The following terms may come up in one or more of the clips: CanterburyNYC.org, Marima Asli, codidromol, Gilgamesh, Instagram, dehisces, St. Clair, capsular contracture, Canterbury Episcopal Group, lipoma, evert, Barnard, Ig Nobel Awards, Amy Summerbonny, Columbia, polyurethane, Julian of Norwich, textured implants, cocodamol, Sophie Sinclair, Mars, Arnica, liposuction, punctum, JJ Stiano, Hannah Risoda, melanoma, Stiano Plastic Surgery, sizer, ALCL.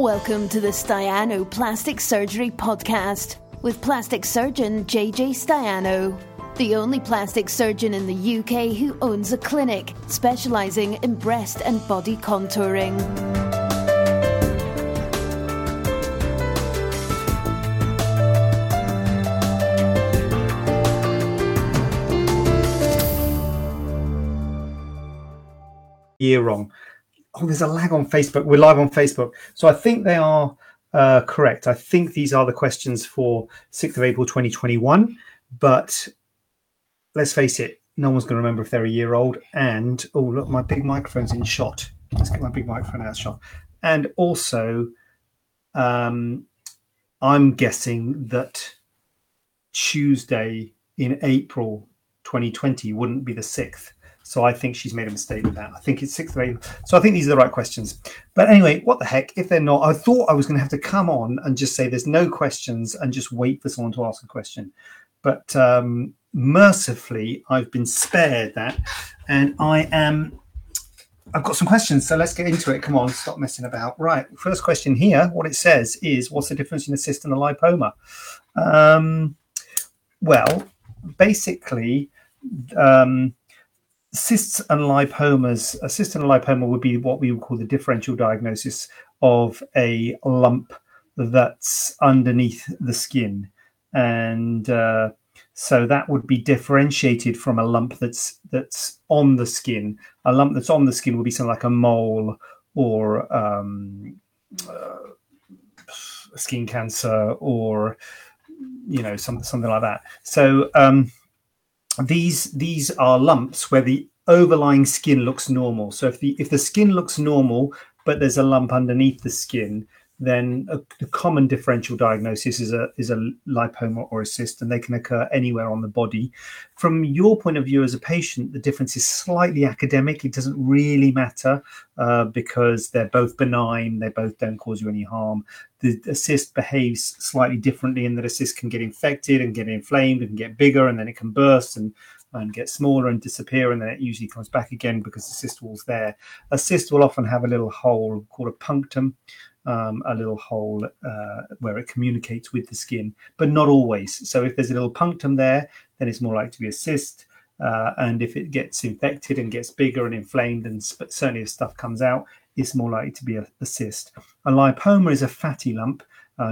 Welcome to the Stiano Plastic Surgery Podcast with plastic surgeon JJ Stiano, the only plastic surgeon in the UK who owns a clinic specialising in breast and body contouring. Year wrong. Oh, there's a lag on Facebook. We're live on Facebook. So I think they are correct. I think these are the questions for 6th of April 2021. But let's face it, no one's going to remember if they're a year old. And, oh, look, my big microphone's in shot. Let's get my big microphone out of shot. And also, I'm guessing that Tuesday in April 2020 wouldn't be the 6th. So I think she's made a mistake with that. I think it's 6th of April. So I think these are the right questions. But anyway, what the heck? If they're not, I thought I was going to have to come on and just say there's no questions and just wait for someone to ask a question. But mercifully, I've been spared that. And I've got some questions. So let's get into it. Come on, stop messing about. Right. First question here. What it says is, what's the difference in a cyst and a lipoma? Cysts and lipomas, a cyst and a lipoma would be what we would call the differential diagnosis of a lump that's underneath the skin. And so that would be differentiated from a lump that's on the skin. A lump that's on the skin would be something like a mole or skin cancer or, you know, something like that. So, These are lumps where the overlying skin looks normal. So if the skin looks normal, but there's a lump underneath the skin, then the common differential diagnosis is a lipoma or a cyst, and they can occur anywhere on the body. From your point of view as a patient, the difference is slightly academic. It doesn't really matter because they're both benign. They both don't cause you any harm. The cyst behaves slightly differently in that a cyst can get infected and get inflamed and get bigger, and then it can burst and get smaller and disappear, and then it usually comes back again because the cyst wall's there. A cyst will often have a little hole called a punctum, a little hole where it communicates with the skin, but not always. So if there's a little punctum there, then it's more likely to be a cyst. And if it gets infected and gets bigger and inflamed, and certainly if stuff comes out, it's more likely to be a cyst. A lipoma is a fatty lump,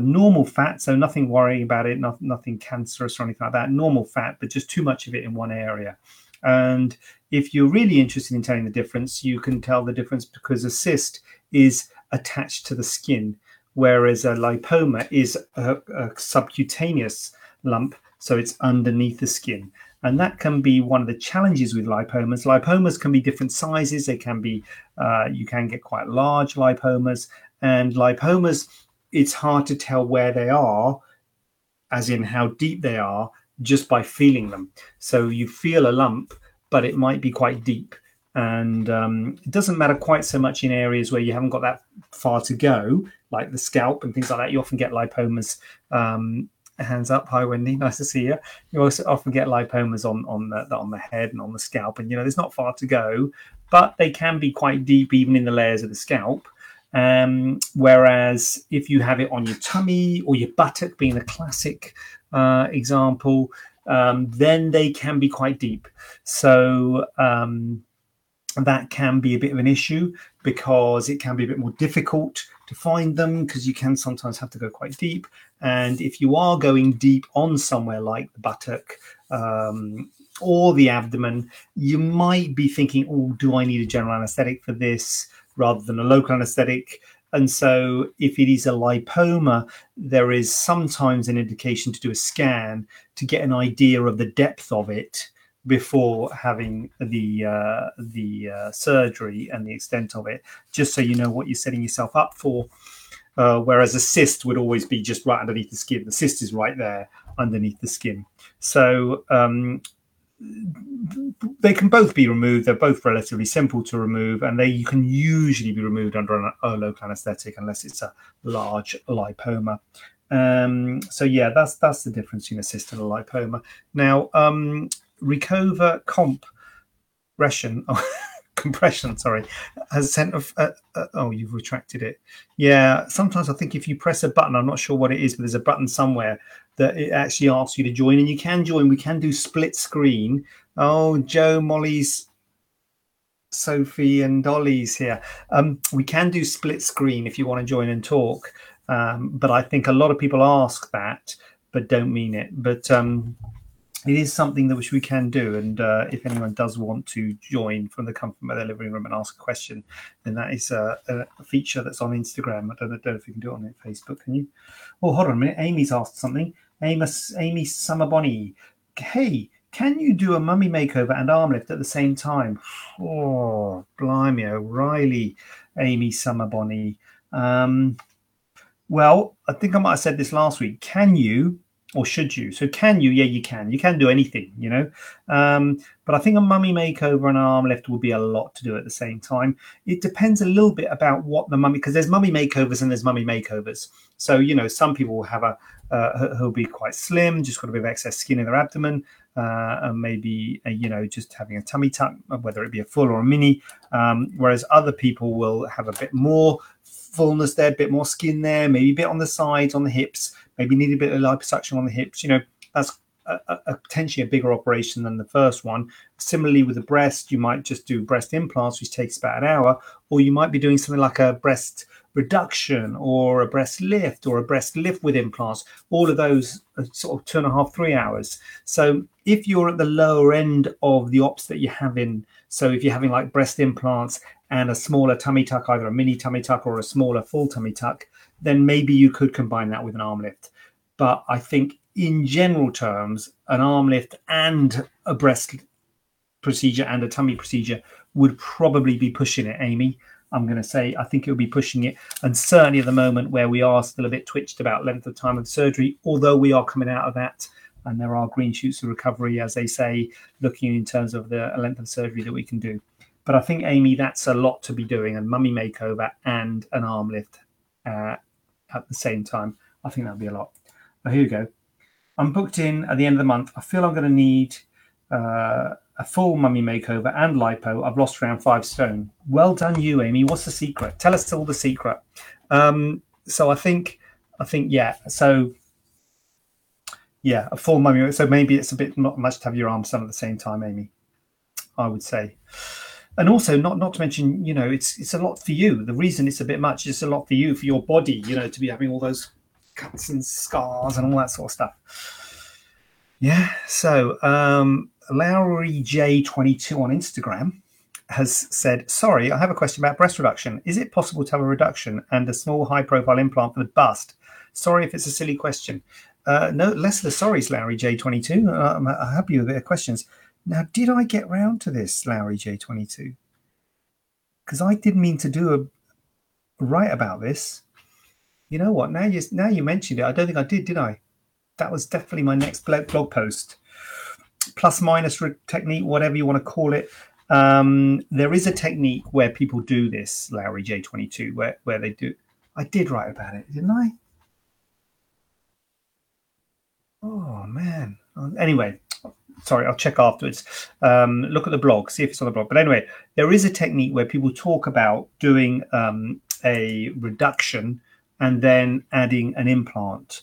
normal fat, so nothing worrying about it, nothing cancerous or anything like that, normal fat, but just too much of it in one area. And if you're really interested in telling the difference, you can tell the difference because a cyst is attached to the skin, whereas a lipoma is a subcutaneous lump, so it's underneath the skin. And that can be one of the challenges with lipomas. Lipomas can be different sizes. They can be, you can get quite large lipomas. And lipomas, it's hard to tell where they are, as in how deep they are, just by feeling them. So you feel a lump, but it might be quite deep. And it doesn't matter quite so much in areas where you haven't got that far to go, like the scalp and things like that. You often get lipomas. Hands up. Hi, Wendy. Nice to see you. You also often get lipomas on the head and on the scalp. And, you know, there's not far to go, but they can be quite deep even in the layers of the scalp. Whereas if you have it on your tummy or your buttock, being the classic example, then they can be quite deep. So that can be a bit of an issue because it can be a bit more difficult to find them because you can sometimes have to go quite deep. And if you are going deep on somewhere like the buttock or the abdomen, you might be thinking, oh, do I need a general anesthetic for this rather than a local anesthetic? And so if it is a lipoma, there is sometimes an indication to do a scan to get an idea of the depth of it before having the surgery and the extent of it, just so you know what you're setting yourself up for. Whereas a cyst would always be just right underneath the skin. The cyst is right there underneath the skin. So they can both be removed. They're both relatively simple to remove, and you can usually be removed under a local anesthetic unless it's a large lipoma. So yeah, that's the difference between a cyst and a lipoma. Now, Recova comp ration. Oh, compression, sorry, has sent of oh, you've retracted it. Yeah, sometimes I think if you press a button, I'm not sure what it is, but there's a button somewhere that it actually asks you to join, and you can join. We can do split screen. Oh, Joe, Molly's, Sophie and Dolly's here. We can do split screen if you want to join and talk, but I think a lot of people ask that but don't mean it. But it is something that which we can do, and if anyone does want to join from the comfort of their living room and ask a question, then that is a feature that's on Instagram. I don't know if you can do it on Facebook, can you? Oh, hold on a minute. Amy's asked something. Amy Summerbonny. Hey, can you do a mummy makeover and arm lift at the same time? Oh, blimey, O'Reilly, Amy Summerbonny. Well, I think I might have said this last week. Can you? Or should you? So can you? Yeah, you can. You can do anything, you know. But I think a mummy makeover and arm lift would be a lot to do at the same time. It depends a little bit about what the mummy, because there's mummy makeovers and there's mummy makeovers. So, you know, some people will have who'll be quite slim, just got a bit of excess skin in their abdomen, and maybe, you know, just having a tummy tuck, whether it be a full or a mini. Whereas other people will have a bit more fullness there, a bit more skin there, maybe a bit on the sides, on the hips. Maybe need a bit of liposuction on the hips. You know, that's a potentially a bigger operation than the first one. Similarly, with the breast, you might just do breast implants, which takes about an hour, or you might be doing something like a breast reduction or a breast lift with implants. All of those are sort of 2.5, 3 hours. So if you're at the lower end of the ops that you're having, so if you're having like breast implants and a smaller tummy tuck, either a mini tummy tuck or a smaller full tummy tuck, then maybe you could combine that with an arm lift. But I think in general terms, an arm lift and a breast procedure and a tummy procedure would probably be pushing it, Amy. I'm going to say I think it would be pushing it. And certainly at the moment where we are still a bit twitched about length of time of surgery, although we are coming out of that and there are green shoots of recovery, as they say, looking in terms of the length of surgery that we can do. But I think, Amy, that's a lot to be doing, a mummy makeover and an arm lift at the same time. I think that'd be a lot. But here we go. I'm booked in at the end of the month. I feel I'm going to need a full mummy makeover and lipo. I've lost around 5 stone. Well done you, Amy. What's the secret? Tell us all the secret. So I think, yeah. So yeah, a full mummy. So maybe it's a bit not much to have your arms done at the same time, Amy, I would say. And also, not to mention, you know, it's a lot for you. The reason it's a bit much is a lot for you, for your body, you know, to be having all those cuts and scars and all that sort of stuff. Yeah. So Lowry J22 on Instagram has said, sorry, I have a question about breast reduction. Is it possible to have a reduction and a small high-profile implant for the bust? Sorry if it's a silly question. No, less the sorries, Lowry J22. I'm happy with their questions. Now, did I get round to this, Lowry J22? Because I didn't mean to do a write about this. You know what? Now you mentioned it. I don't think I did I? That was definitely my next blog post. Plus minus technique, whatever you want to call it. There is a technique where people do this, Lowry J22, where they do. I did write about it, didn't I? Oh, man. Anyway. Sorry, I'll check afterwards. Look at the blog, see if it's on the blog. But anyway, there is a technique where people talk about doing a reduction and then adding an implant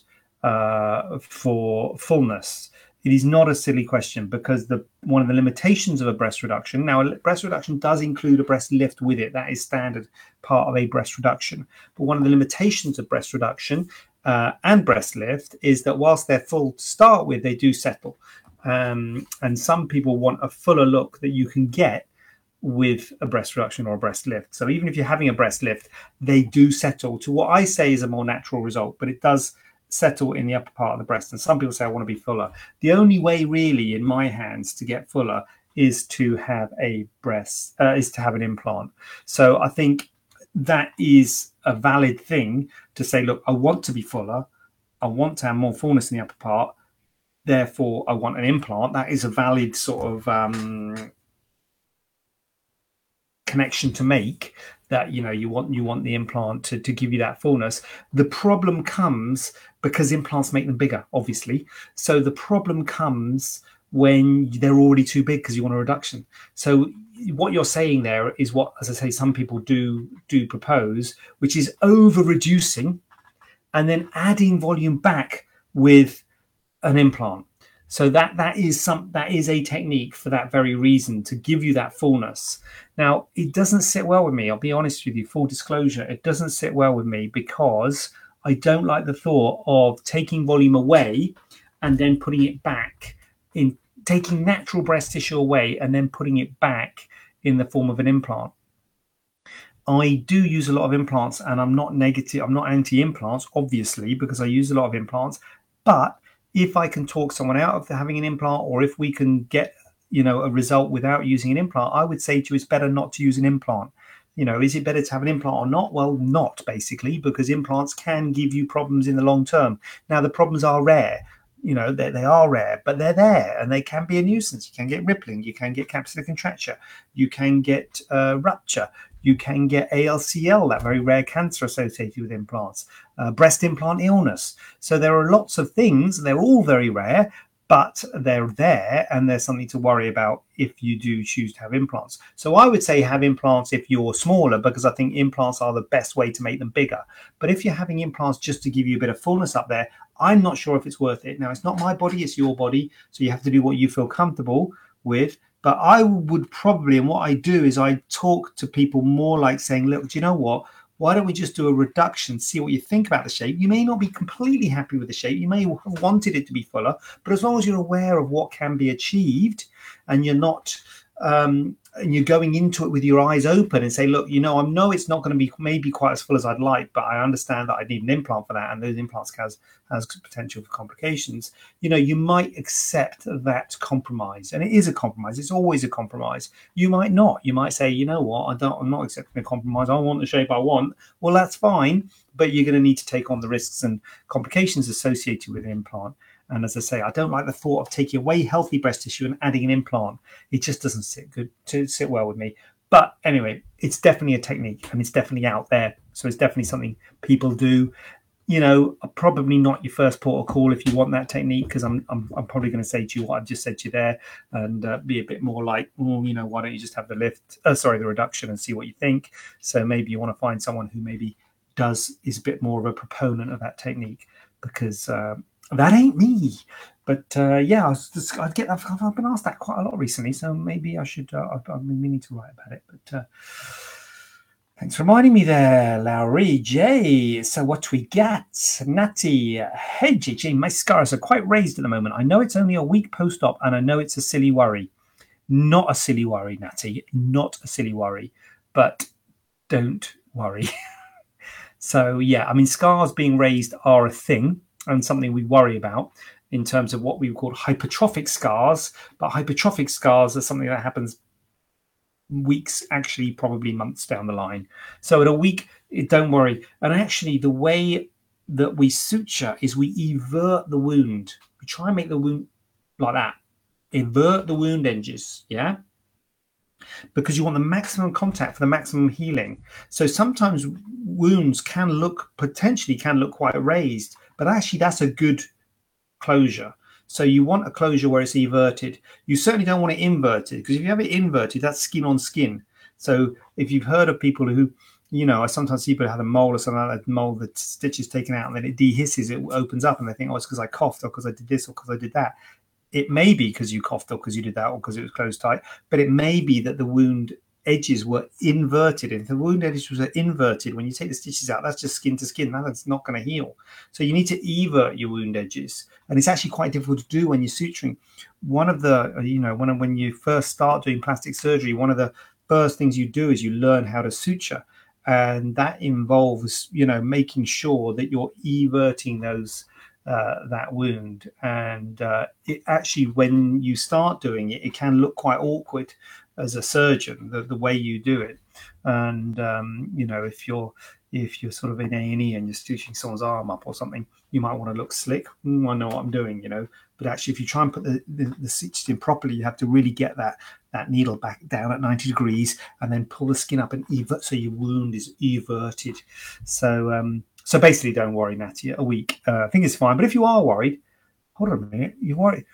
for fullness. It is not a silly question because one of the limitations of a breast reduction, now a breast reduction does include a breast lift with it. That is standard part of a breast reduction. But one of the limitations of breast reduction and breast lift is that whilst they're full to start with, they do settle. And some people want a fuller look that you can get with a breast reduction or a breast lift. So even if you're having a breast lift, they do settle to what I say is a more natural result, but it does settle in the upper part of the breast. And some people say, I want to be fuller. The only way really in my hands to get fuller is to have an implant. So I think that is a valid thing to say, look, I want to be fuller. I want to have more fullness in the upper part. Therefore, I want an implant. That is a valid sort of connection to make. That you know, you want the implant to give you that fullness. The problem comes because implants make them bigger, obviously. So the problem comes when they're already too big because you want a reduction. So what you're saying there is what, as I say, some people do propose, which is over-reducing and then adding volume back with an implant. So that is a technique for that very reason, to give you that fullness. Now, it doesn't sit well with me. I'll be honest with you, full disclosure, it doesn't sit well with me because I don't like the thought of taking volume away and then putting it back in, taking natural breast tissue away and then putting it back in the form of an implant. I do use a lot of implants, and I'm not negative. I'm not anti-implants, obviously, because I use a lot of implants. But if I can talk someone out of having an implant, or if we can get, you know, a result without using an implant, I would say to you, it's better not to use an implant. You know, is it better to have an implant or not? Well, not basically, because implants can give you problems in the long term. Now, the problems are rare. You know, they are rare, but they're there, and they can be a nuisance. You can get rippling, you can get capsular contracture, you can get rupture, you can get ALCL, that very rare cancer associated with implants, breast implant illness. So there are lots of things. They're all very rare, but they're there, and there's something to worry about if you do choose to have implants. So I would say have implants if you're smaller, because I think implants are the best way to make them bigger. But if you're having implants just to give you a bit of fullness up there, I'm not sure if it's worth it. Now, it's not my body, it's your body, so you have to do what you feel comfortable with. But I would probably, and what I do is I talk to people more like saying, look, do you know what? Why don't we just do a reduction, see what you think about the shape? You may not be completely happy with the shape. You may have wanted it to be fuller, but as long as you're aware of what can be achieved and you're not and you're going into it with your eyes open and say, look, you know, I know it's not going to be maybe quite as full as I'd like, but I understand that I need an implant for that, and those implants has potential for complications. You know, you might accept that compromise, and it is a compromise. It's always a compromise. You might not. You might say, you know what, I'm not accepting a compromise. I want the shape I want. Well, that's fine, but you're going to need to take on the risks and complications associated with an implant. And as I say, I don't like the thought of taking away healthy breast tissue and adding an implant. It just doesn't sit well with me. But anyway, it's definitely a technique, and it's definitely out there. So it's definitely something people do. You know, probably not your first port of call if you want that technique, because I'm probably going to say to you what I've just said to you there, and be a bit more like, oh, you know, why don't you just have the reduction and see what you think. So maybe you want to find someone who maybe is a bit more of a proponent of that technique, because that ain't me. But yeah, I've been asked that quite a lot recently, so maybe I should. I've been meaning to write about it. But thanks for reminding me there, Lowry J. So what we got, Natty? Hey JJ, my scars are quite raised at the moment. I know it's only a week post-op, and I know it's a silly worry. Not a silly worry, Natty. Not a silly worry. But don't worry. So yeah, I mean, scars being raised are a thing, and something we worry about in terms of what we would call hypertrophic scars. But hypertrophic scars are something that happens weeks, actually probably months down the line. So in a week, don't worry. And actually, the way that we suture is we evert the wound. We try and make the wound like that. Evert the wound edges, yeah? Because you want the maximum contact for the maximum healing. So sometimes wounds can look quite raised, but actually that's a good closure. So you want a closure where it's everted. You certainly don't want it inverted, because if you have it inverted, that's skin on skin. So if you've heard of people who, you know, I sometimes see people have a mole or something like that, mole, the stitch is taken out and then it dehisces, it opens up, and they think, oh, it's because I coughed, or because I did this, or because I did that. It may be because you coughed, or because you did that, or because it was closed tight, but it may be that the wound edges were inverted. If the wound edges were inverted, when you take the stitches out, that's just skin to skin. That's not going to heal. So you need to evert your wound edges, and it's actually quite difficult to do when you're suturing. One of the, you know, when you first start doing plastic surgery, one of the first things you do is you learn how to suture, and that involves, you know, making sure that you're everting those that wound. And it actually, when you start doing it, it can look quite awkward as a surgeon, the way you do it. And you know, if you're sort of in A&E and you're stitching someone's arm up or something, you might want to look slick. I know what I'm doing, you know. But actually, if you try and put the stitches in properly, you have to really get that needle back down at 90 degrees and then pull the skin up and evert, so your wound is everted. So so basically, don't worry, Natty. A week, I think it's fine. But if you are worried, hold on a minute, you're worried.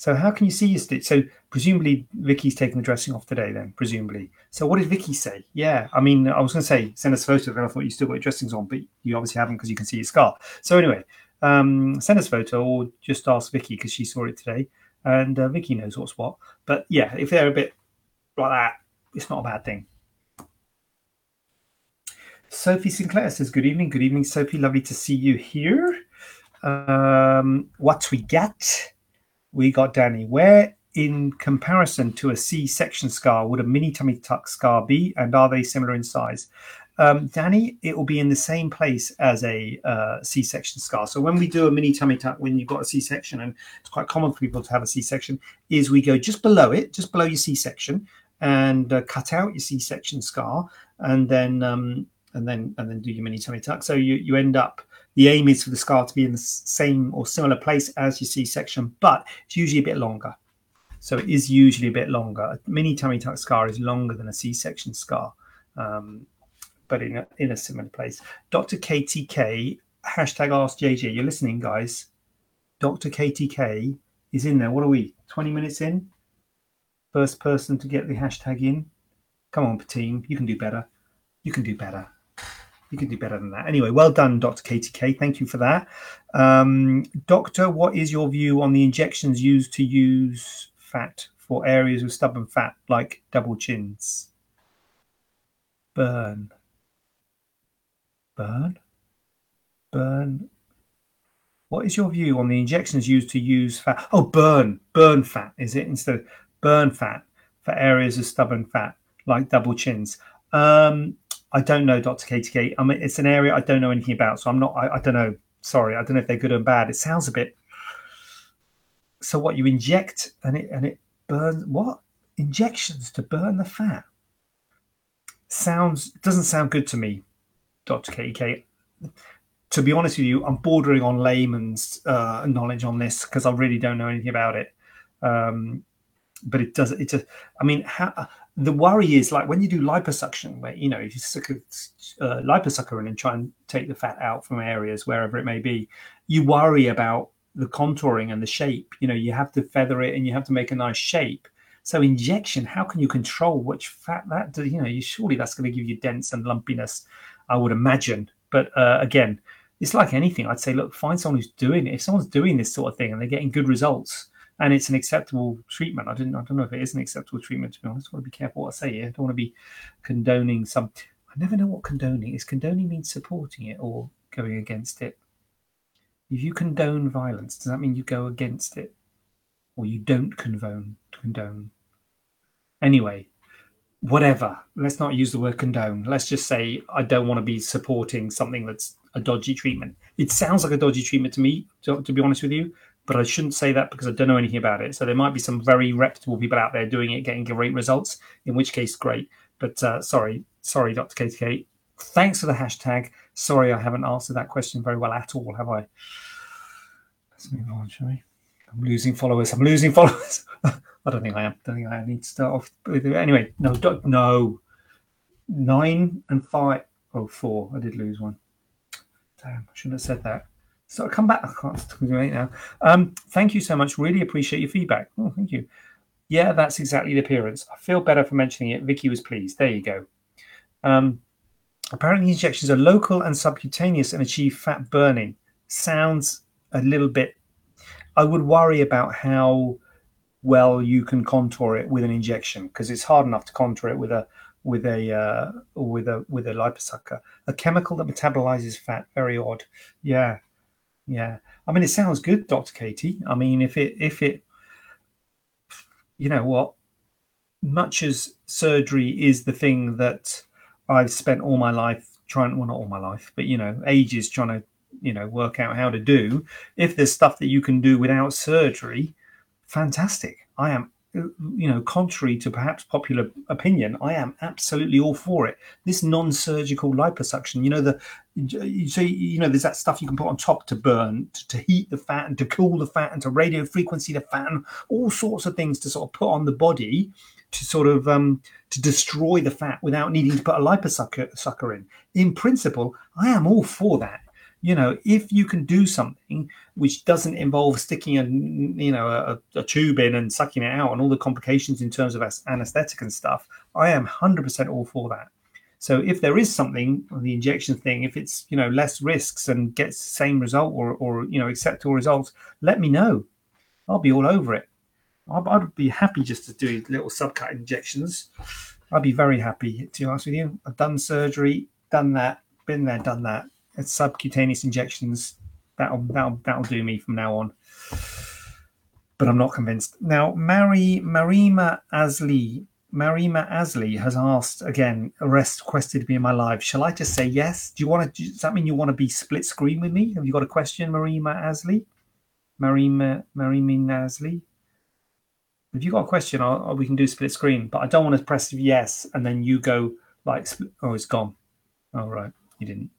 So how can you see your stitch? So presumably Vicky's taking the dressing off today then, presumably. So what did Vicky say? Yeah, I mean, I was going to say, send us photos, and I thought you still got your dressings on, but you obviously haven't because you can see your scar. So anyway, send us a photo or just ask Vicky because she saw it today. And Vicky knows what's what. But yeah, if they're a bit like that, it's not a bad thing. Sophie Sinclair says, good evening. Good evening, Sophie. Lovely to see you here. What we get? We got Danny. Where, in comparison to a C-section scar, would a mini tummy tuck scar be, and are they similar in size? Danny, it will be in the same place as a C-section scar. So when we do a mini tummy tuck, when you've got a C-section, and it's quite common for people to have a C-section, is we go just below it, just below your C-section, and cut out your C-section scar, and then do your mini tummy tuck. So you end up. The aim is for the scar to be in the same or similar place as your C-section, but it's usually a bit longer. So it is usually a bit longer. A mini tummy tuck scar is longer than a C-section scar, but in a similar place. Dr. KTK, hashtag ask JJ. You're listening, guys. Dr. KTK is in there. What are we, 20 minutes in? First person to get the hashtag in. Come on, team. You can do better. You can do better. You can do better than that. Anyway, well done, Dr. KTK. Thank you for that. Doctor, what is your view on the injections used to use fat for areas of stubborn fat, like double chins? Burn. What is your view on the injections used to use fat? Oh, burn fat, is it? Instead of burn fat for areas of stubborn fat, like double chins. I don't know, Dr. KTK. I mean, it's an area I don't know anything about, so I'm not. I don't know. Sorry, I don't know if they're good or bad. It sounds a bit. So what you inject and it burns. What injections to burn the fat? Doesn't sound good to me, Dr. KTK. To be honest with you, I'm bordering on layman's knowledge on this because I really don't know anything about it. But it does. It's a. I mean, how. The worry is like when you do liposuction, where, you know, if you stick a liposucker in and try and take the fat out from areas, wherever it may be, you worry about the contouring and the shape. You know, you have to feather it and you have to make a nice shape. So injection, how can you control which fat that, you know, surely that's going to give you dents and lumpiness, I would imagine. But again, it's like anything. I'd say, look, find someone who's doing it. If someone's doing this sort of thing and they're getting good results, and it's an acceptable treatment. I don't know if it is an acceptable treatment, to be honest. I want to be careful what I say here. I don't want to be condoning some. I never know what condoning is. Condoning means supporting it or going against it. If you condone violence, does that mean you go against it? Or you don't condone? Anyway, whatever. Let's not use the word condone. Let's just say I don't want to be supporting something that's a dodgy treatment. It sounds like a dodgy treatment to me, to be honest with you. But I shouldn't say that because I don't know anything about it. So there might be some very reputable people out there doing it, getting great results, in which case, great. But sorry, Dr. KTK. Thanks for the hashtag. Sorry, I haven't answered that question very well at all, have I? Let's move on, shall we? I'm losing followers. I don't think I am. I don't think I need to start off with it. Anyway, no. 9 and 5. Oh, 4. I did lose one. Damn, I shouldn't have said that. So come back. I can't talk to you right now. Thank you so much. Really appreciate your feedback. Oh, thank you. Yeah, that's exactly the appearance. I feel better for mentioning it. Vicky was pleased. There you go. Apparently injections are local and subcutaneous and achieve fat burning. Sounds a little bit... I would worry about how well you can contour it with an injection because it's hard enough to contour it with a liposucker. A chemical that metabolizes fat. Very odd. Yeah. I mean, it sounds good, Dr. Katie. I mean, if it, you know what, much as surgery is the thing that I've spent all my life trying, well, not all my life, but, you know, ages trying to, you know, work out how to do. If there's stuff that you can do without surgery, fantastic. I am, you know, contrary to perhaps popular opinion, I am absolutely all for it. This non-surgical liposuction, you know, there's that stuff you can put on top to burn, to heat the fat and to cool the fat and to radio frequency the fat and all sorts of things to sort of put on the body to sort of to destroy the fat without needing to put a liposucker in. In principle, I am all for that. You know, if you can do something which doesn't involve sticking a tube in and sucking it out and all the complications in terms of anesthetic and stuff, I am 100% all for that. So if there is something on the injection thing, if it's, you know, less risks and gets the same result or you know, acceptable results, let me know. I'll be all over it. I'd be happy just to do little subcut injections. I'd be very happy, to be honest with you. I've done surgery, done that, been there, done that. It's subcutaneous injections. That'll do me from now on. But I'm not convinced. Now, Marima Asli has asked again, requested to be in my live. Shall I just say yes? Do you want to? Does that mean you want to be split screen with me? Have you got a question, Marima Asli? If you got a question, we can do split screen. But I don't want to press yes and then you go like, oh, it's gone. Oh, right, you didn't.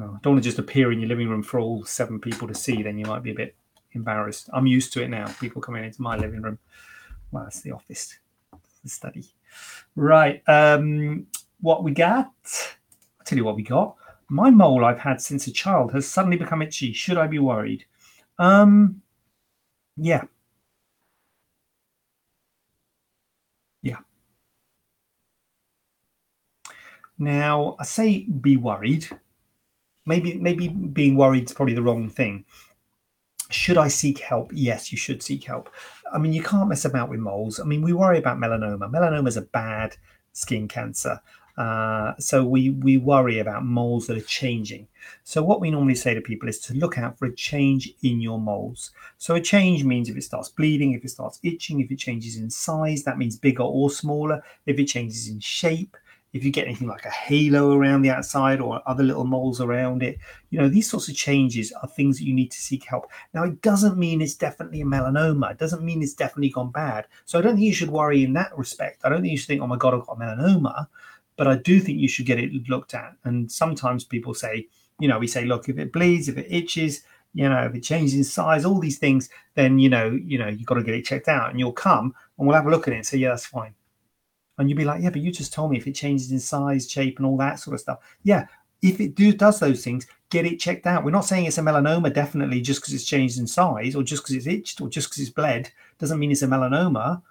Oh, I don't want to just appear in your living room for all seven people to see. Then you might be a bit embarrassed. I'm used to it now. People coming into my living room. Well, that's the office. The study. Right. What we got? I'll tell you what we got. My mole I've had since a child has suddenly become itchy. Should I be worried? Yeah. Now, I say be worried. Maybe being worried is probably the wrong thing. Should I seek help? Yes, you should seek help. I mean, you can't mess about with moles. I mean, we worry about melanoma. Melanoma is a bad skin cancer. So we worry about moles that are changing. So what we normally say to people is to look out for a change in your moles. So a change means if it starts bleeding, if it starts itching, if it changes in size, that means bigger or smaller. If it changes in shape, if you get anything like a halo around the outside or other little moles around it, you know, these sorts of changes are things that you need to seek help. Now, it doesn't mean it's definitely a melanoma. It doesn't mean it's definitely gone bad. So I don't think you should worry in that respect. I don't think you should think, oh, my God, I've got a melanoma. But I do think you should get it looked at. And sometimes people say, you know, we say, look, if it bleeds, if it itches, you know, if it changes in size, all these things, then, you know, you've got to get it checked out. And you'll come and we'll have a look at it and say, yeah, that's fine. And you'd be like, yeah, but you just told me if it changes in size, shape, and all that sort of stuff. Yeah, if it does those things, get it checked out. We're not saying it's a melanoma definitely just because it's changed in size or just because it's itched or just because it's bled. Doesn't mean it's a melanoma.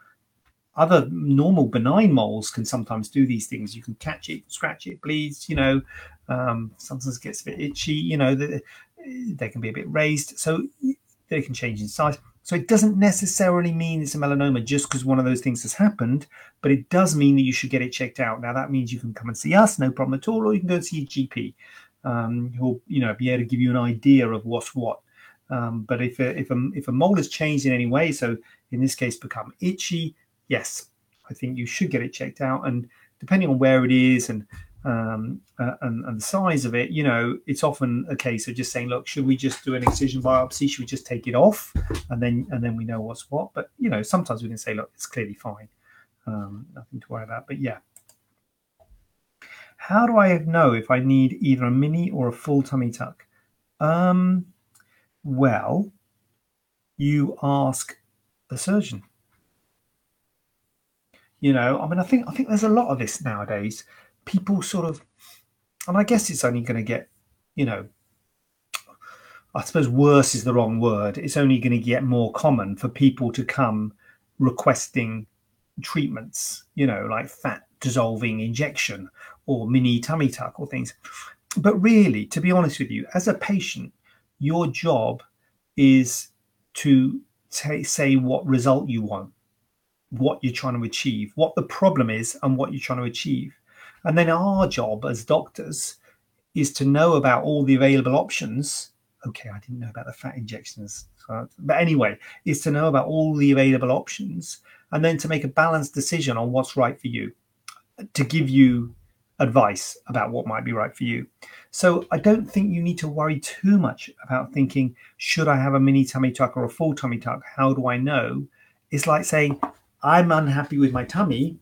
Other normal benign moles can sometimes do these things. You can catch it, scratch it, bleeds, you know. Sometimes it gets a bit itchy, you know. They can be a bit raised. So they can change in size. So it doesn't necessarily mean it's a melanoma just because one of those things has happened, but it does mean that you should get it checked out. Now, that means you can come and see us, no problem at all, or you can go and see a GP who'll, you know, be able to give you an idea of what's what. But if a mole has changed in any way, so in this case become itchy, yes, I think you should get it checked out. And depending on where it is and the size of it, you know, it's often a case of just saying, look, should we just do an excision biopsy? Should we just take it off? And then we know what's what. But, you know, sometimes we can say, look, it's clearly fine. Nothing to worry about. But, yeah. How do I know if I need either a mini or a full tummy tuck? Well, you ask the surgeon. You know, I mean, I think there's a lot of this nowadays. People sort of, and I guess it's only going to get, you know, I suppose worse is the wrong word. It's only going to get more common for people to come requesting treatments, you know, like fat dissolving injection or mini tummy tuck or things. But really, to be honest with you, as a patient, your job is to say what result you want, what you're trying to achieve, what the problem is and what you're trying to achieve. And then our job as doctors is to know about all the available options. Okay, I didn't know about the fat injections. So, but anyway, is to know about all the available options and then to make a balanced decision on what's right for you, to give you advice about what might be right for you. So I don't think you need to worry too much about thinking, should I have a mini tummy tuck or a full tummy tuck? How do I know? It's like saying, I'm unhappy with my tummy.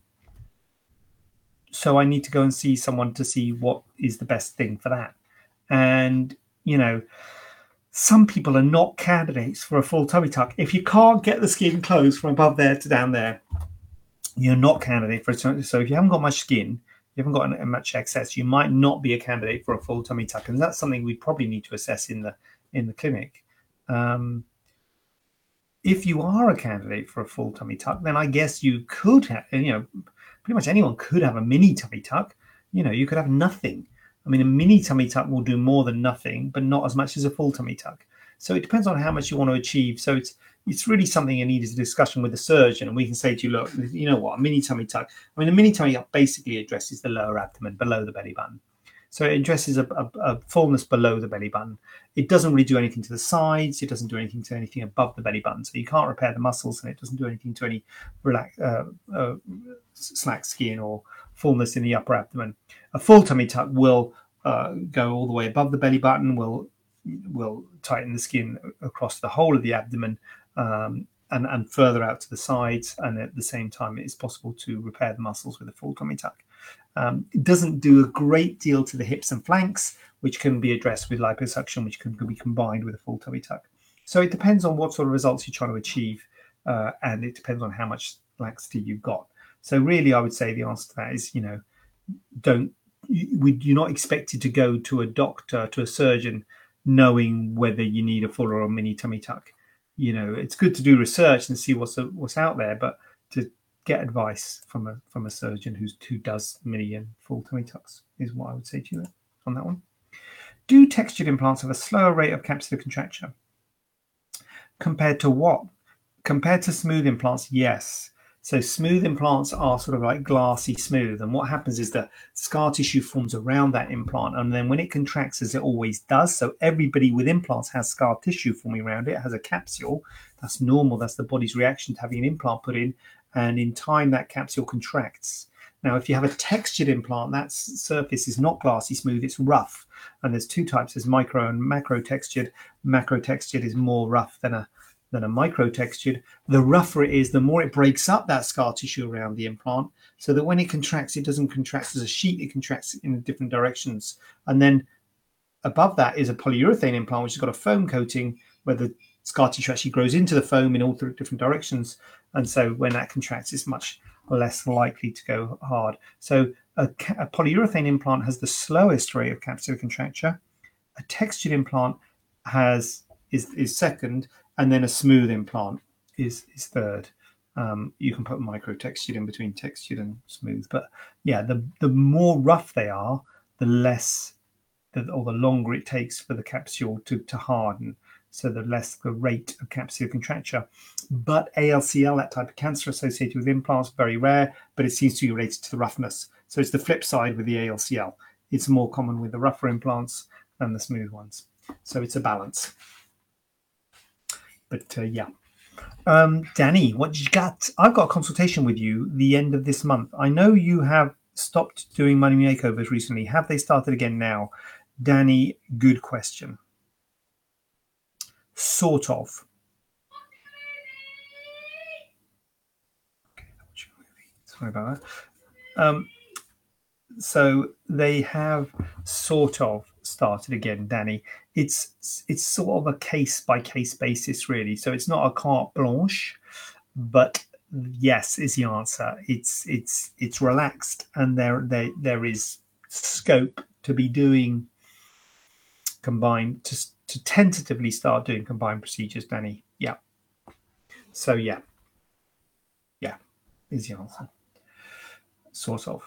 So I need to go and see someone to see what is the best thing for that. And, you know, some people are not candidates for a full tummy tuck. If you can't get the skin closed from above there to down there, you're not candidate for a tummy tuck. So if you haven't got much skin you haven't got much excess, you might not be a candidate for a full tummy tuck. And that's something we probably need to assess in the clinic. If you are a candidate for a full tummy tuck, then I guess you could have, pretty much anyone could have a mini tummy tuck. You could have nothing. I mean, a mini tummy tuck will do more than nothing, but not as much as a full tummy tuck. So it depends on how much you want to achieve. So it's really something you need is a discussion with the surgeon. And we can say to you, look, you know what, a mini tummy tuck. I mean, a mini tummy tuck basically addresses the lower abdomen below the belly button. So it addresses a fullness below the belly button. It doesn't really do anything to the sides. It doesn't do anything to anything above the belly button. So you can't repair the muscles, and it doesn't do anything to any slack skin or fullness in the upper abdomen. A full tummy tuck will go all the way above the belly button, will tighten the skin across the whole of the abdomen and further out to the sides. And at the same time, it is possible to repair the muscles with a full tummy tuck. It doesn't do a great deal to the hips and flanks, which can be addressed with liposuction, which can be combined with a full tummy tuck. So it depends on what sort of results you're trying to achieve, and it depends on how much laxity you've got. So really, I would say the answer to that is, you're not expected to go to a doctor, to a surgeon, knowing whether you need a full or a mini tummy tuck. It's good to do research and see what's out there, but to get advice from a surgeon who does mini and full tummy tucks is what I would say to you on that one. Do textured implants have a slower rate of capsular contracture? Compared to what? Compared to smooth implants, yes. So smooth implants are sort of like glassy smooth. And what happens is that scar tissue forms around that implant. And then when it contracts, as it always does, so everybody with implants has scar tissue forming around it, has a capsule. That's normal. That's the body's reaction to having an implant put in. And in time, that capsule contracts. Now, if you have a textured implant, that surface is not glassy smooth, it's rough. And there's two types. There's micro and macro textured. Macro textured is more rough than a micro textured. The rougher it is, the more it breaks up that scar tissue around the implant, so that when it contracts, it doesn't contract as a sheet, it contracts in different directions. And then above that is a polyurethane implant, which has got a foam coating where the scar tissue actually grows into the foam in all three different directions. And so when that contracts, it's much less likely to go hard. So a polyurethane implant has the slowest rate of capsular contracture. A textured implant is second, and then a smooth implant is third. You can put micro textured in between textured and smooth, but yeah, the more rough they are, the longer it takes for the capsule to harden. So the less the rate of capsular contracture. But ALCL, that type of cancer associated with implants, very rare, but it seems to be related to the roughness. So it's the flip side with the ALCL. It's more common with the rougher implants than the smooth ones. So it's a balance. But yeah. Danny, what you got? I've got a consultation with you the end of this month. I know you have stopped doing money makeovers recently. Have they started again now? Danny, good question. Sort of. Okay, sorry about that. So they have sort of started again, Danny. It's sort of a case by case basis, really. So it's not a carte blanche, but yes is the answer. It's relaxed, and there is scope to be doing combined to tentatively start doing combined procedures, Danny. Yeah. So yeah. Yeah, is the answer. Sort of.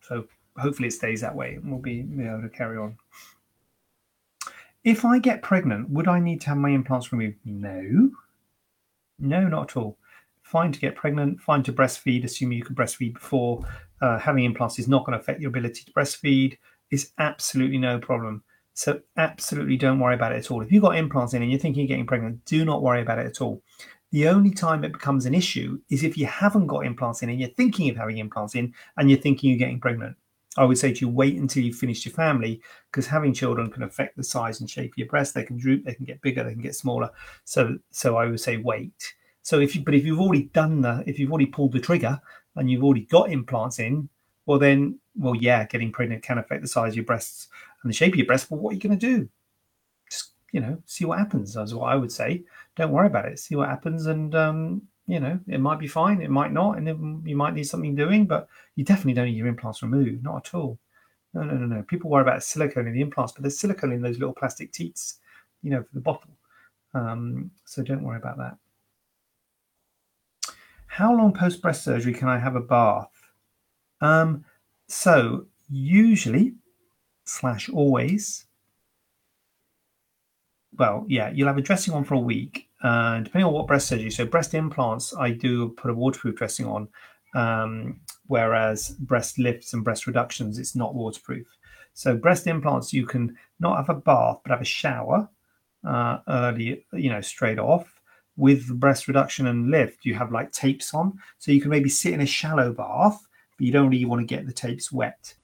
So hopefully it stays that way and we'll be able to carry on. If I get pregnant, would I need to have my implants removed? No. No, not at all. Fine to get pregnant, fine to breastfeed, assuming you could breastfeed before. Having implants is not going to affect your ability to breastfeed. It's absolutely no problem. So absolutely don't worry about it at all. If you've got implants in and you're thinking of getting pregnant, do not worry about it at all. The only time it becomes an issue is if you haven't got implants in and you're thinking of having implants in and you're thinking you're getting pregnant. I would say to you, wait until you've finished your family, because having children can affect the size and shape of your breasts. They can droop, they can get bigger, they can get smaller. So I would say wait. So if you've already pulled the trigger and you've already got implants in, well, yeah, getting pregnant can affect the size of your breasts and the shape of your breast, but what are you going to do? Just, see what happens. That's what I would say. Don't worry about it. See what happens, and you know, it might be fine, it might not, and then you might need something doing, but you definitely don't need your implants removed, not at all. No. People worry about silicone in the implants, but there's silicone in those little plastic teats, you know, for the bottle. So don't worry about that. How long post-breast surgery can I have a bath? So usually, slash always, well, yeah, you'll have a dressing on for a week, depending on what breast surgery. So breast implants, I do put a waterproof dressing on, whereas breast lifts and breast reductions, it's not waterproof. So breast implants, you can not have a bath, but have a shower early, you know, straight off. With breast reduction and lift, you have like tapes on. So you can maybe sit in a shallow bath, but you don't really want to get the tapes wet.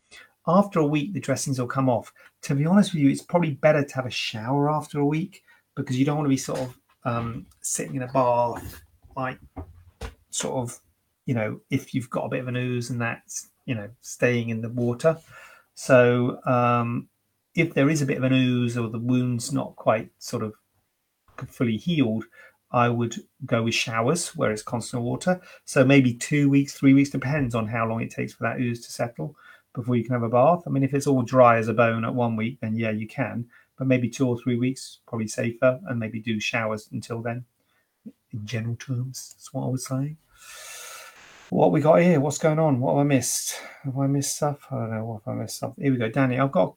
After a week, the dressings will come off. To be honest with you, it's probably better to have a shower after a week, because you don't want to be sort of sitting in a bath, like sort of, you know, if you've got a bit of an ooze and that's, you know, staying in the water. So if there is a bit of an ooze or the wound's not quite sort of fully healed, I would go with showers where it's constant water. So maybe 2 weeks, 3 weeks, depends on how long it takes for that ooze to settle before you can have a bath. I mean, if it's all dry as a bone at 1 week, then yeah, you can. But maybe 2 or 3 weeks, probably safer, and maybe do showers until then. In general terms, that's what I was saying. What we got here? What's going on? What have I missed? Have I missed stuff? I don't know. What have I missed stuff? Here we go. Danny, I've got...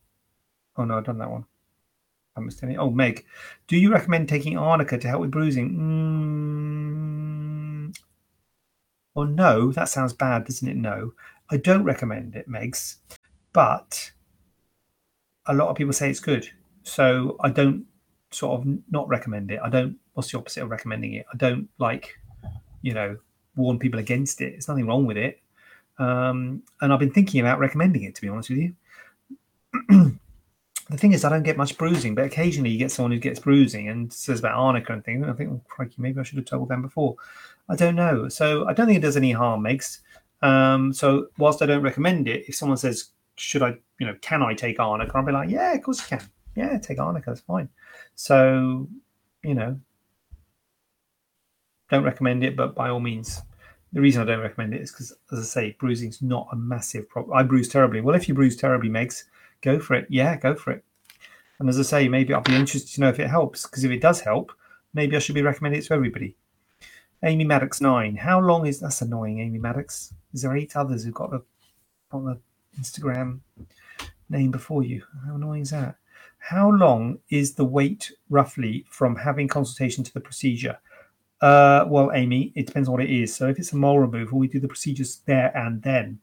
Oh, no, I've done that one. Oh, Meg, do you recommend taking Arnica to help with bruising? Well, no, that sounds bad, doesn't it? No, I don't recommend it, Megs. But a lot of people say it's good. So I don't sort of not recommend it. I don't, what's the opposite of recommending it? I don't like, you know, warn people against it. There's nothing wrong with it. And I've been thinking about recommending it, to be honest with you. The thing is, I don't get much bruising, but occasionally you get someone who gets bruising and says about Arnica and things, and I think, oh, crikey, maybe I should have told them before. I don't know. So I don't think it does any harm, Megs. So whilst I don't recommend it, if someone says, should I, you know, can I take Arnica? I'll be like, yeah, of course you can. Yeah, take Arnica, that's fine. So, you know, don't recommend it, but by all means. The reason I don't recommend it is because, as I say, bruising's not a massive problem. I bruise terribly. Well, if you bruise terribly, Megs, go for it. Yeah, go for it. And as I say, maybe I'll be interested to know if it helps, because if it does help, maybe I should be recommending it to everybody. Amy Maddox 9. How long is... That's annoying, Amy Maddox. Is there 8 others who've got the Instagram name before you? How annoying is that? How long is the wait, roughly, from having consultation to the procedure? Well, Amy, it depends on what it is. So if it's a mole removal, we do the procedures there and then.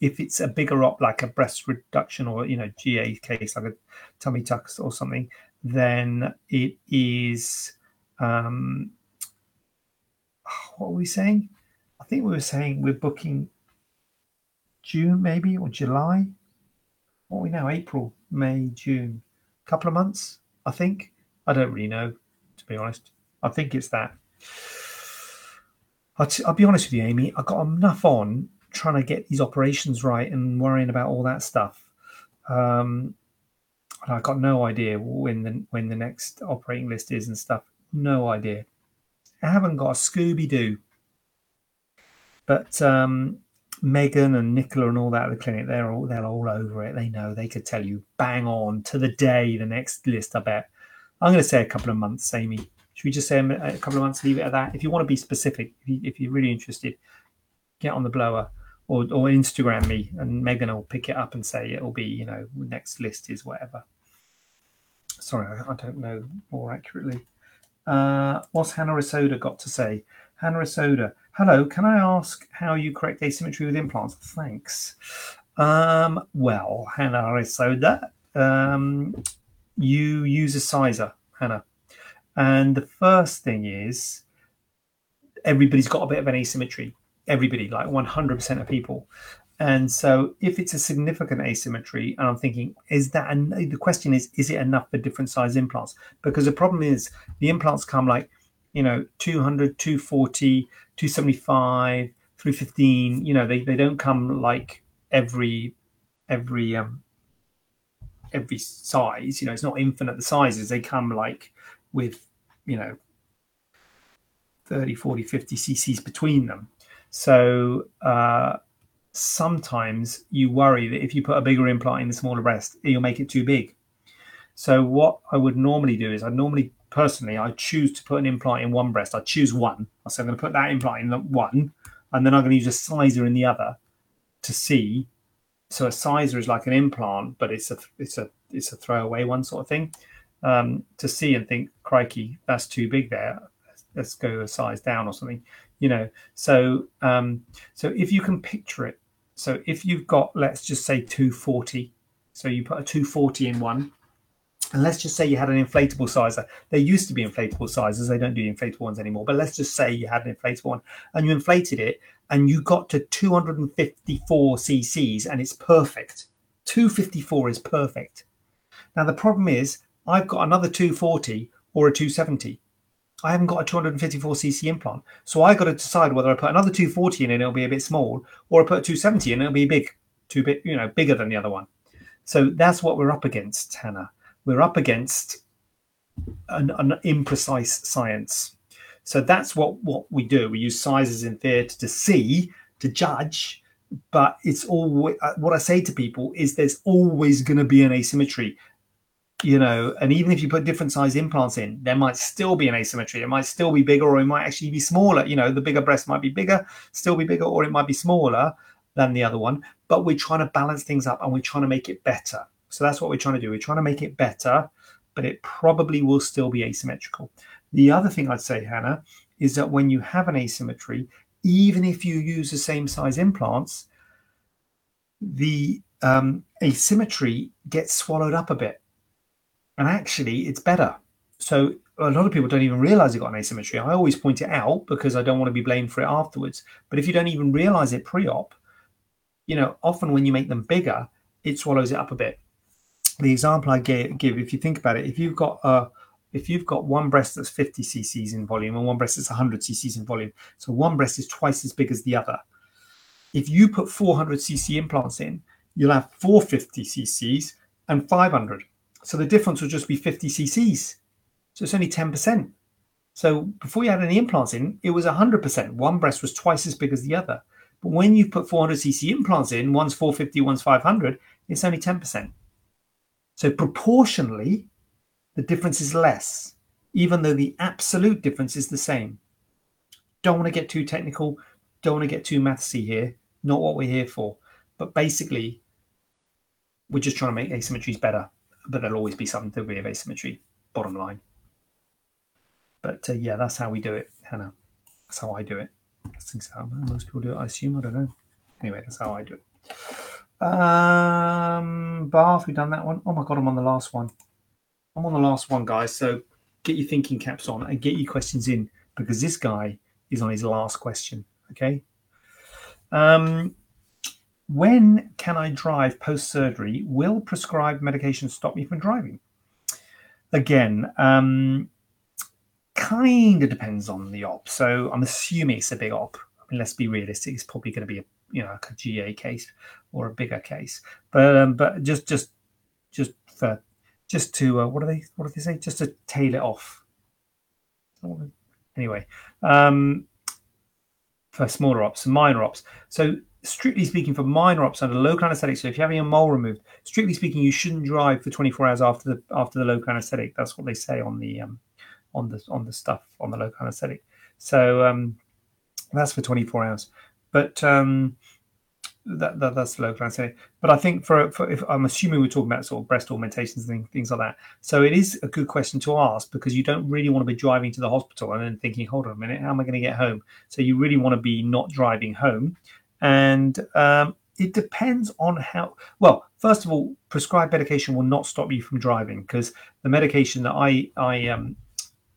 If it's a bigger op, like a breast reduction or, you know, GA case, like a tummy tuck or something, then it is, what were we saying? I think we were saying we're booking June maybe, or July. What are we now? April, May, June. A couple of months, I think. I don't really know, to be honest. I think it's that. I'll be honest with you, Amy. I've got enough on trying to get these operations right and worrying about all that stuff. And I've got no idea when the next operating list is and stuff. No idea. I haven't got a Scooby-Doo. But Megan and Nicola and all that at the clinic, they're all over it. They know. They could tell you bang on to the day the next list, I bet. I'm going to say a couple of months, Amy. Should we just say a couple of months, leave it at that? If you want to be specific, if you're really interested, get on the blower. Or Instagram me, and Megan will pick it up and say it'll be, you know, next list is whatever. Sorry, I don't know more accurately. What's Hannah Risoda got to say? Hannah Risoda, hello, can I ask how you correct asymmetry with implants? Thanks. Well, Hannah Risoda, you use a sizer, Hannah. And the first thing is, everybody's got a bit of an asymmetry. Everybody, like 100% of people. And so if it's a significant asymmetry, and I'm thinking, is that, and the question is it enough for different size implants? Because the problem is the implants come like, you know, 200, 240, 275, 315, you know, they don't come like every size, you know, it's not infinite the sizes. They come like with, you know, 30, 40, 50 cc's between them. So sometimes you worry that if you put a bigger implant in the smaller breast, you'll make it too big. So what I would normally do is I choose to put an implant in one breast. I choose one. I say I'm going to put that implant in one, and then I'm going to use a sizer in the other to see. So a sizer is like an implant, but it's a throwaway one sort of thing, to see and think, crikey, that's too big there. Let's go a size down or something, you know. So so if you can picture it, so if you've got, let's just say 240, so you put a 240 in one, and let's just say you had an inflatable sizer. There used to be inflatable sizers. They don't do inflatable ones anymore. But let's just say you had an inflatable one and you inflated it and you got to 254 cc's and it's perfect. 254 is perfect. Now, the problem is I've got another 240 or a 270. I haven't got a 254 cc implant. So I got to decide whether I put another 240 in and it'll be a bit small, or I put a 270 in and it'll be big, bigger than the other one. So that's what we're up against, Hannah. We're up against an imprecise science. So that's what we do. We use sizes in theatre to see, to judge, but it's always, what I say to people is there's always going to be an asymmetry, you know, and even if you put different size implants in, there might still be an asymmetry. It might still be bigger, or it might actually be smaller. You know, the bigger breast might be bigger, still be bigger, or it might be smaller than the other one. But we're trying to balance things up and we're trying to make it better. So that's what we're trying to do. We're trying to make it better, but it probably will still be asymmetrical. The other thing I'd say, Hannah, is that when you have an asymmetry, even if you use the same size implants, the asymmetry gets swallowed up a bit. And actually, it's better. So a lot of people don't even realize you've got an asymmetry. I always point it out because I don't want to be blamed for it afterwards. But if you don't even realize it pre-op, you know, often when you make them bigger, it swallows it up a bit. The example I give, if you think about it, if you've got one breast that's 50 cc's in volume and one breast that's 100 cc's in volume, so one breast is twice as big as the other. If you put 400 cc implants in, you'll have 450 cc's and 500. So the difference will just be 50 cc's. So it's only 10%. So before you had any implants in, it was 100%. One breast was twice as big as the other. But when you put 400 cc implants in, one's 450, one's 500, it's only 10%. So proportionally, the difference is less, even though the absolute difference is the same. Don't want to get too technical. Don't want to get too mathsy here. Not what we're here for. But basically, we're just trying to make asymmetries better. But there'll always be some degree of asymmetry, bottom line. But yeah, that's how we do it, Hannah. That's how I do it. That's exactly how most people do it, I assume. I don't know. Anyway, that's how I do it. Bath, we've done that one. Oh my God, I'm on the last one. I'm on the last one, guys. So get your thinking caps on and get your questions in, because this guy is on his last question. Okay. When can I drive post-surgery? Will prescribed medication stop me from driving? Again, kind of depends on the op. So I'm assuming it's a big op. I mean, let's be realistic. It's probably going to be a GA case or a bigger case. But just to what do they say? Just to tail it off. Anyway, for smaller ops, minor ops. So strictly speaking, for minor ops under local anaesthetic, so if you're having a mole removed, strictly speaking, you shouldn't drive for 24 hours after the local anaesthetic. That's what they say on the local anaesthetic. So that's for 24 hours. But that's the local anaesthetic. But I think if I'm assuming we're talking about sort of breast augmentations and things like that. So it is a good question to ask, because you don't really want to be driving to the hospital and then thinking, hold on a minute, how am I going to get home? So you really want to be not driving home. And it depends on how, well, first of all, prescribed medication will not stop you from driving, because the medication that I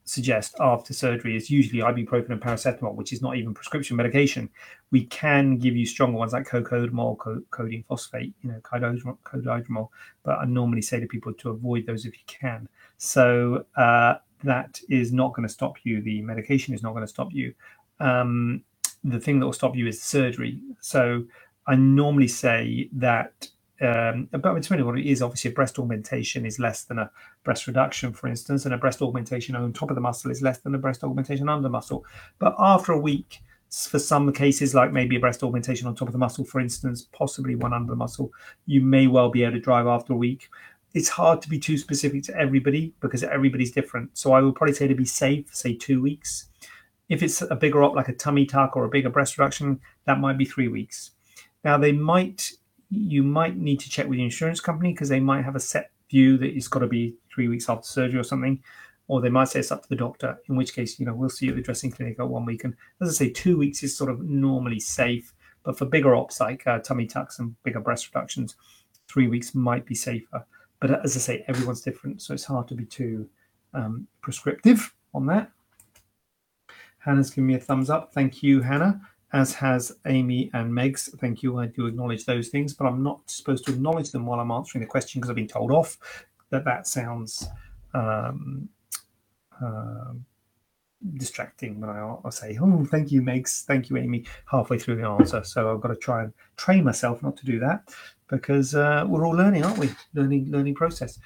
suggest after surgery is usually ibuprofen and paracetamol, which is not even prescription medication. We can give you stronger ones like cocodamol, codeine phosphate, codidromol, but I normally say to people to avoid those if you can. So that is not going to stop you. The medication is not going to stop you. The thing that will stop you is the surgery. So I normally say that But it's really what it is. Obviously, a breast augmentation is less than a breast reduction, for instance, and a breast augmentation on top of the muscle is less than a breast augmentation under muscle. But after a week, for some cases, like maybe a breast augmentation on top of the muscle, for instance, possibly one under the muscle, you may well be able to drive after a week. It's hard to be too specific to everybody because everybody's different. So I would probably say to be safe, say 2 weeks. If it's a bigger op, like a tummy tuck or a bigger breast reduction, that might be 3 weeks. Now, you might need to check with your insurance company because they might have a set view that it's got to be 3 weeks after surgery or something, or they might say it's up to the doctor, in which case, you know, we'll see you at the dressing clinic at 1 week. And as I say, 2 weeks is sort of normally safe. But for bigger ops like tummy tucks and bigger breast reductions, 3 weeks might be safer. But as I say, everyone's different, so it's hard to be too prescriptive on that. Hannah's giving me a thumbs up. Thank you, Hannah, as has Amy and Megs. Thank you. I do acknowledge those things, but I'm not supposed to acknowledge them while I'm answering the question because I've been told off that sounds distracting when I say, oh, thank you, Megs. Thank you, Amy, halfway through the answer. So I've got to try and train myself not to do that. Because we're all learning, aren't we? Learning process.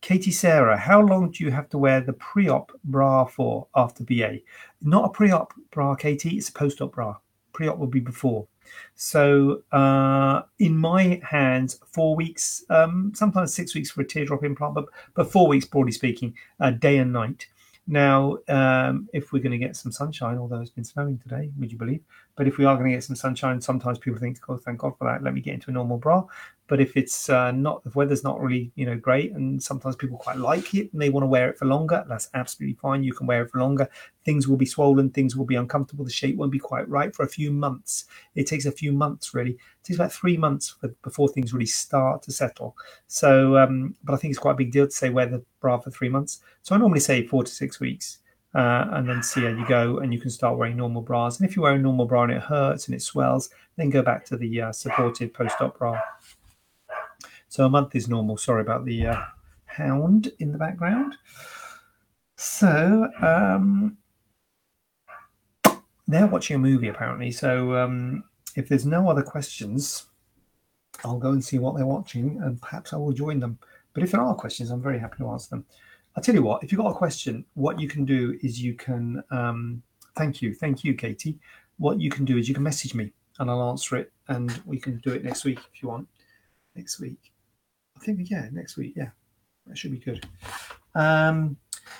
Katie Sarah, how long do you have to wear the pre-op bra for after BA? Not a pre-op bra, Katie. It's a post-op bra. Pre-op will be before. So in my hands, 4 weeks, sometimes 6 weeks for a teardrop implant, but 4 weeks, broadly speaking, day and night. Now, if we're going to get some sunshine, although it's been snowing today, would you believe? But if we are going to get some sunshine, sometimes people think, oh, thank God for that. Let me get into a normal bra. But if it's not, if weather's not really, you know, great, and sometimes people quite like it and they want to wear it for longer, that's absolutely fine. You can wear it for longer. Things will be swollen. Things will be uncomfortable. The shape won't be quite right for a few months. It takes a few months, really. It takes about 3 months before things really start to settle. So, but I think it's quite a big deal to say wear the bra for 3 months. So I normally say 4 to 6 weeks. And then see how you go, and you can start wearing normal bras. And if you're wearing a normal bra and it hurts and it swells, then go back to the supportive post-op bra. So a month is normal. Sorry about the hound in the background. So they're watching a movie apparently. So if there's no other questions, I'll go and see what they're watching, and perhaps I will join them. But if there are questions, I'm very happy to answer them. I'll tell you what, if you've got a question, what you can do is you can, thank you, Katie. What you can do is you can message me and I'll answer it, and we can do it next week if you want. Next week. I think, yeah, next week. Yeah, that should be good.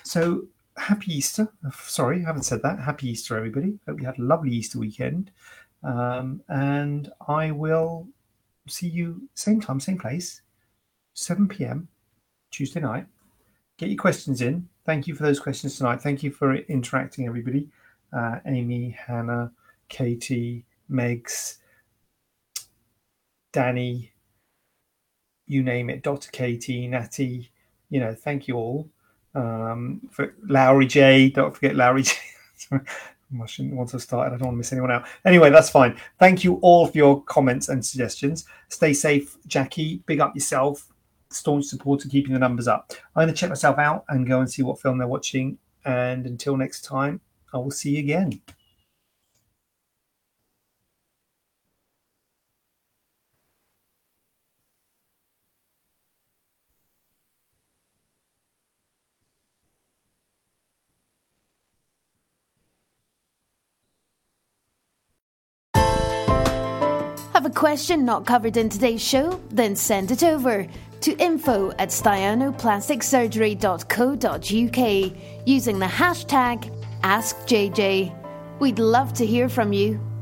So happy Easter. Sorry, I haven't said that. Happy Easter, everybody. Hope you had a lovely Easter weekend. And I will see you same time, same place, 7 p.m. Tuesday night. Get your questions in. Thank you for those questions tonight. Thank you for interacting, everybody. Amy, Hannah, Katie, Megs, Danny, you name it, Dr. Katie, Natty, you know, thank you all. For Lowry J, don't forget Lowry J. I shouldn't want to start. I don't want to miss anyone out. Anyway, that's fine. Thank you all for your comments and suggestions. Stay safe, Jackie. Big up yourself. Staunch supporter, keeping the numbers up. I'm going to check myself out and go and see what film they're watching. And until next time, I will see you again. Have a question not covered in today's show? Then send it over to info@stianoplasticsurgery.co.uk using the hashtag AskJJ. We'd love to hear from you.